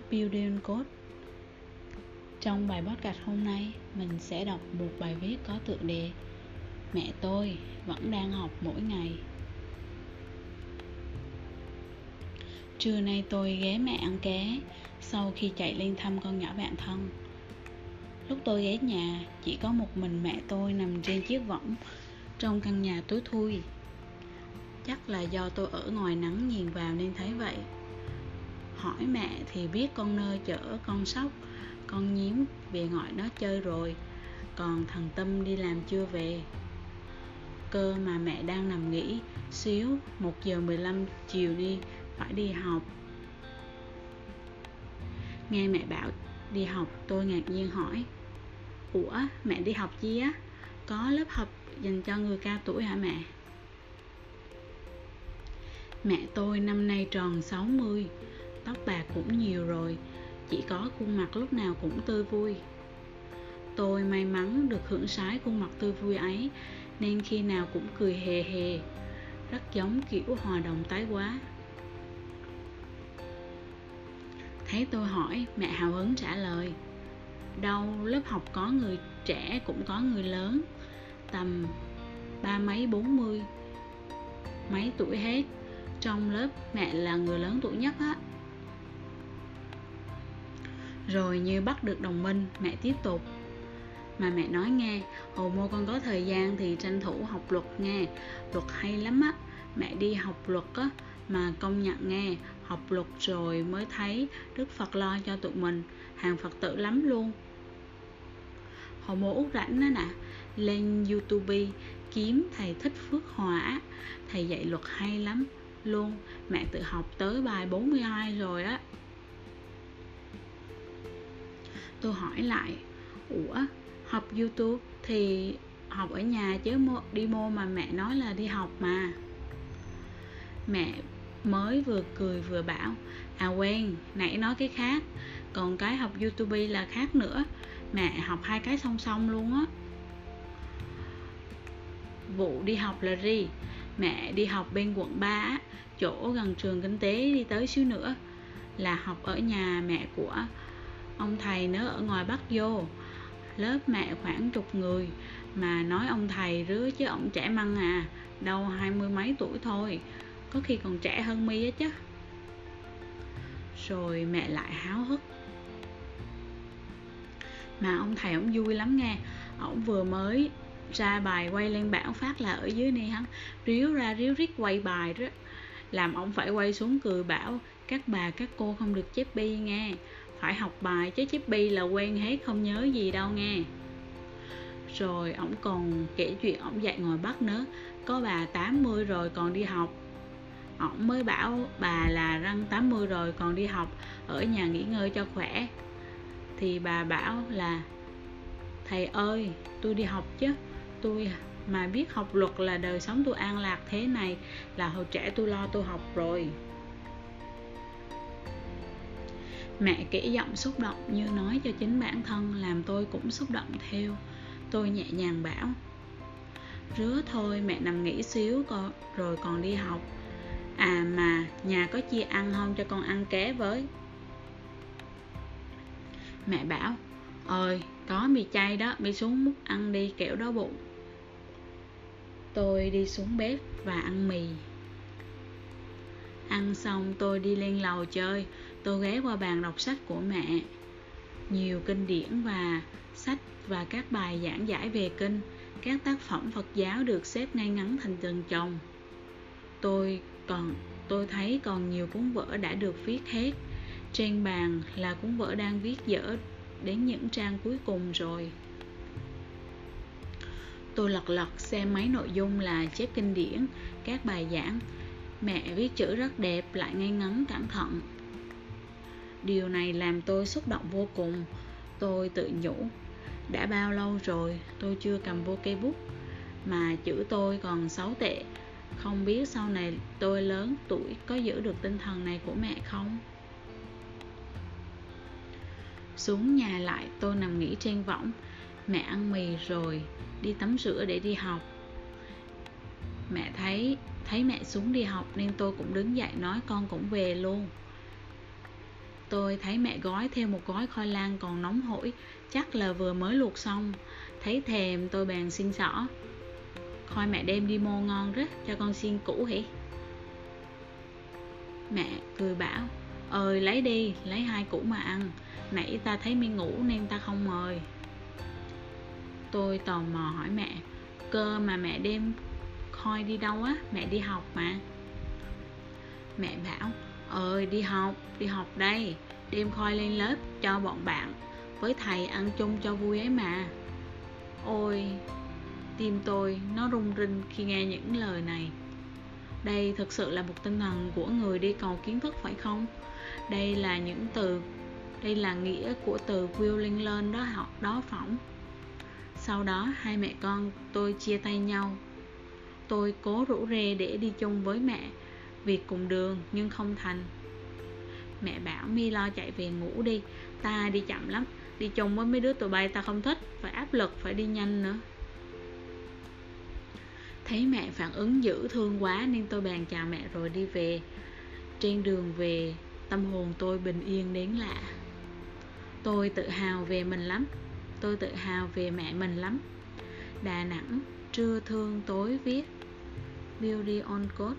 Top Building Code. Trong bài podcast hôm nay, mình sẽ đọc một bài viết có tựa đề Mẹ tôi vẫn đang học mỗi ngày. Trưa nay tôi ghé mẹ ăn ké sau khi chạy lên thăm con nhỏ bạn thân. Lúc tôi ghé nhà, chỉ có một mình mẹ tôi nằm trên chiếc võng trong căn nhà tối thui. Chắc là do tôi ở ngoài nắng nhìn vào nên thấy vậy. Hỏi mẹ thì biết con Nơ chở con Sóc, con Nhiếm về gọi nó chơi rồi, còn thằng Tâm đi làm chưa về. Cơ mà mẹ đang nằm nghỉ, xíu 1:15 chiều đi, phải đi học. Nghe mẹ bảo đi học, tôi ngạc nhiên hỏi: "Ủa, mẹ đi học chi á? Có lớp học dành cho người cao tuổi hả mẹ?" Mẹ tôi năm nay tròn 60, tóc bạc cũng nhiều rồi, chỉ có khuôn mặt lúc nào cũng tươi vui. Tôi may mắn được hưởng sái khuôn mặt tươi vui ấy, nên khi nào cũng cười hề hề, rất giống kiểu hòa đồng tái quá. Thấy tôi hỏi, mẹ hào hứng trả lời: "Đâu, lớp học có người trẻ cũng có người lớn, tầm 30-40 mấy tuổi hết. Trong lớp mẹ là người lớn tuổi nhất á." Rồi như bắt được đồng minh, mẹ tiếp tục: "Mà mẹ nói nghe, hồi mô con có thời gian thì tranh thủ học luật nghe. Luật hay lắm á, mẹ đi học luật á, mà công nhận nghe, học luật rồi mới thấy Đức Phật lo cho tụi mình, hàng Phật tử lắm luôn." Hồi mô út rảnh á nè, lên YouTube kiếm thầy Thích Phước Hòa, thầy dạy luật hay lắm luôn, mẹ tự học tới bài 42 rồi á. Tôi hỏi lại: "Ủa, học YouTube thì học ở nhà chứ đi mô mà mẹ nói là đi học mà." Mẹ mới vừa cười vừa bảo: "À quên, nãy nói cái khác, còn cái học YouTube là khác nữa, mẹ học hai cái song song luôn á. Vụ đi học là gì, mẹ đi học bên quận 3, chỗ gần trường kinh tế đi tới xíu nữa, là học ở nhà mẹ của ông thầy nó ở ngoài Bắc vô. Lớp mẹ khoảng 10 người, mà nói ông thầy rứa chứ ông trẻ măng à, đâu 20 mấy tuổi thôi, có khi còn trẻ hơn mi á chứ." Rồi mẹ lại háo hức: "Mà ông thầy ổng vui lắm nghe, ổng vừa mới ra bài quay lên bảng phát là ở dưới này hắn ríu ra ríu rít quay bài đó, làm ổng phải quay xuống cười bảo các bà các cô không được chép bi nghe, phải học bài chứ chép bi là quen hết không nhớ gì đâu nghe." Rồi ổng còn kể chuyện ổng dạy ngồi Bắc nữa, có bà 80 rồi còn đi học. Ổng mới bảo bà là răng 80 rồi còn đi học, ở nhà nghỉ ngơi cho khỏe. Thì bà bảo là: "Thầy ơi, tôi đi học chứ, tôi mà biết học luật là đời sống tôi an lạc thế này, là hồi trẻ tôi lo tôi học rồi." Mẹ kể giọng xúc động như nói cho chính bản thân, làm tôi cũng xúc động theo. Tôi nhẹ nhàng bảo: "Rứa thôi, mẹ nằm nghỉ xíu rồi còn đi học. À mà nhà có chia ăn không, cho con ăn ké với." Mẹ bảo: "Ơi, có mì chay đó, mì xuống múc ăn đi kẻo đói bụng." Tôi đi xuống bếp và ăn mì. Ăn xong tôi đi lên lầu chơi, tôi ghé qua bàn đọc sách của mẹ. Nhiều kinh điển và sách và các bài giảng giải về kinh, các tác phẩm Phật giáo được xếp ngay ngắn thành từng chồng. Tôi thấy còn nhiều cuốn vở đã được viết hết. Trên bàn là cuốn vở đang viết dở đến những trang cuối cùng rồi. Tôi lật lật xem mấy nội dung là chép kinh điển, các bài giảng. Mẹ viết chữ rất đẹp, lại ngay ngắn cẩn thận. Điều này làm tôi xúc động vô cùng. Tôi tự nhủ: đã bao lâu rồi tôi chưa cầm vô cây bút, mà chữ tôi còn 6 tệ. Không biết sau này tôi lớn tuổi có giữ được tinh thần này của mẹ không? Xuống nhà lại, tôi nằm nghỉ trên võng. Mẹ ăn mì rồi đi tắm rửa để đi học. Mẹ thấy mẹ xuống đi học nên tôi cũng đứng dậy nói con cũng về luôn. Tôi thấy mẹ gói thêm một gói khoai lang còn nóng hổi, chắc là vừa mới luộc xong. Thấy thèm tôi bàn xin xỏ. Khoai mẹ đem đi mua ngon rất, cho con xin củ hỉ. Mẹ cười bảo, ơi lấy đi, lấy 2 củ mà ăn. Nãy ta thấy mi ngủ nên ta không mời. Tôi tò mò hỏi mẹ, cơ mà mẹ đem khoai đi đâu á? Mẹ đi học mà. Mẹ bảo, ơi đi học đây, đem khoai lên lớp cho bọn bạn, với thầy ăn chung cho vui ấy mà. Ôi, tim tôi nó rung rinh khi nghe những lời này. Đây thực sự là một tinh thần của người đi cầu kiến thức phải không? Đây là nghĩa của từ willing learn đó, học đó phỏng. Sau đó hai mẹ con tôi chia tay nhau. Tôi cố rủ rê để đi chung với mẹ, việc cùng đường nhưng không thành. Mẹ bảo mi lo chạy về ngủ đi, ta đi chậm lắm, đi chung với mấy đứa tụi bay ta không thích, phải áp lực, phải đi nhanh nữa. Thấy mẹ phản ứng dữ thương quá nên tôi bàn chào mẹ rồi đi về. Trên đường về, tâm hồn tôi bình yên đến lạ. Tôi tự hào về mình lắm, tôi tự hào về mẹ mình lắm. Đà Nẵng, trưa thương tối viết. Beauty on Code.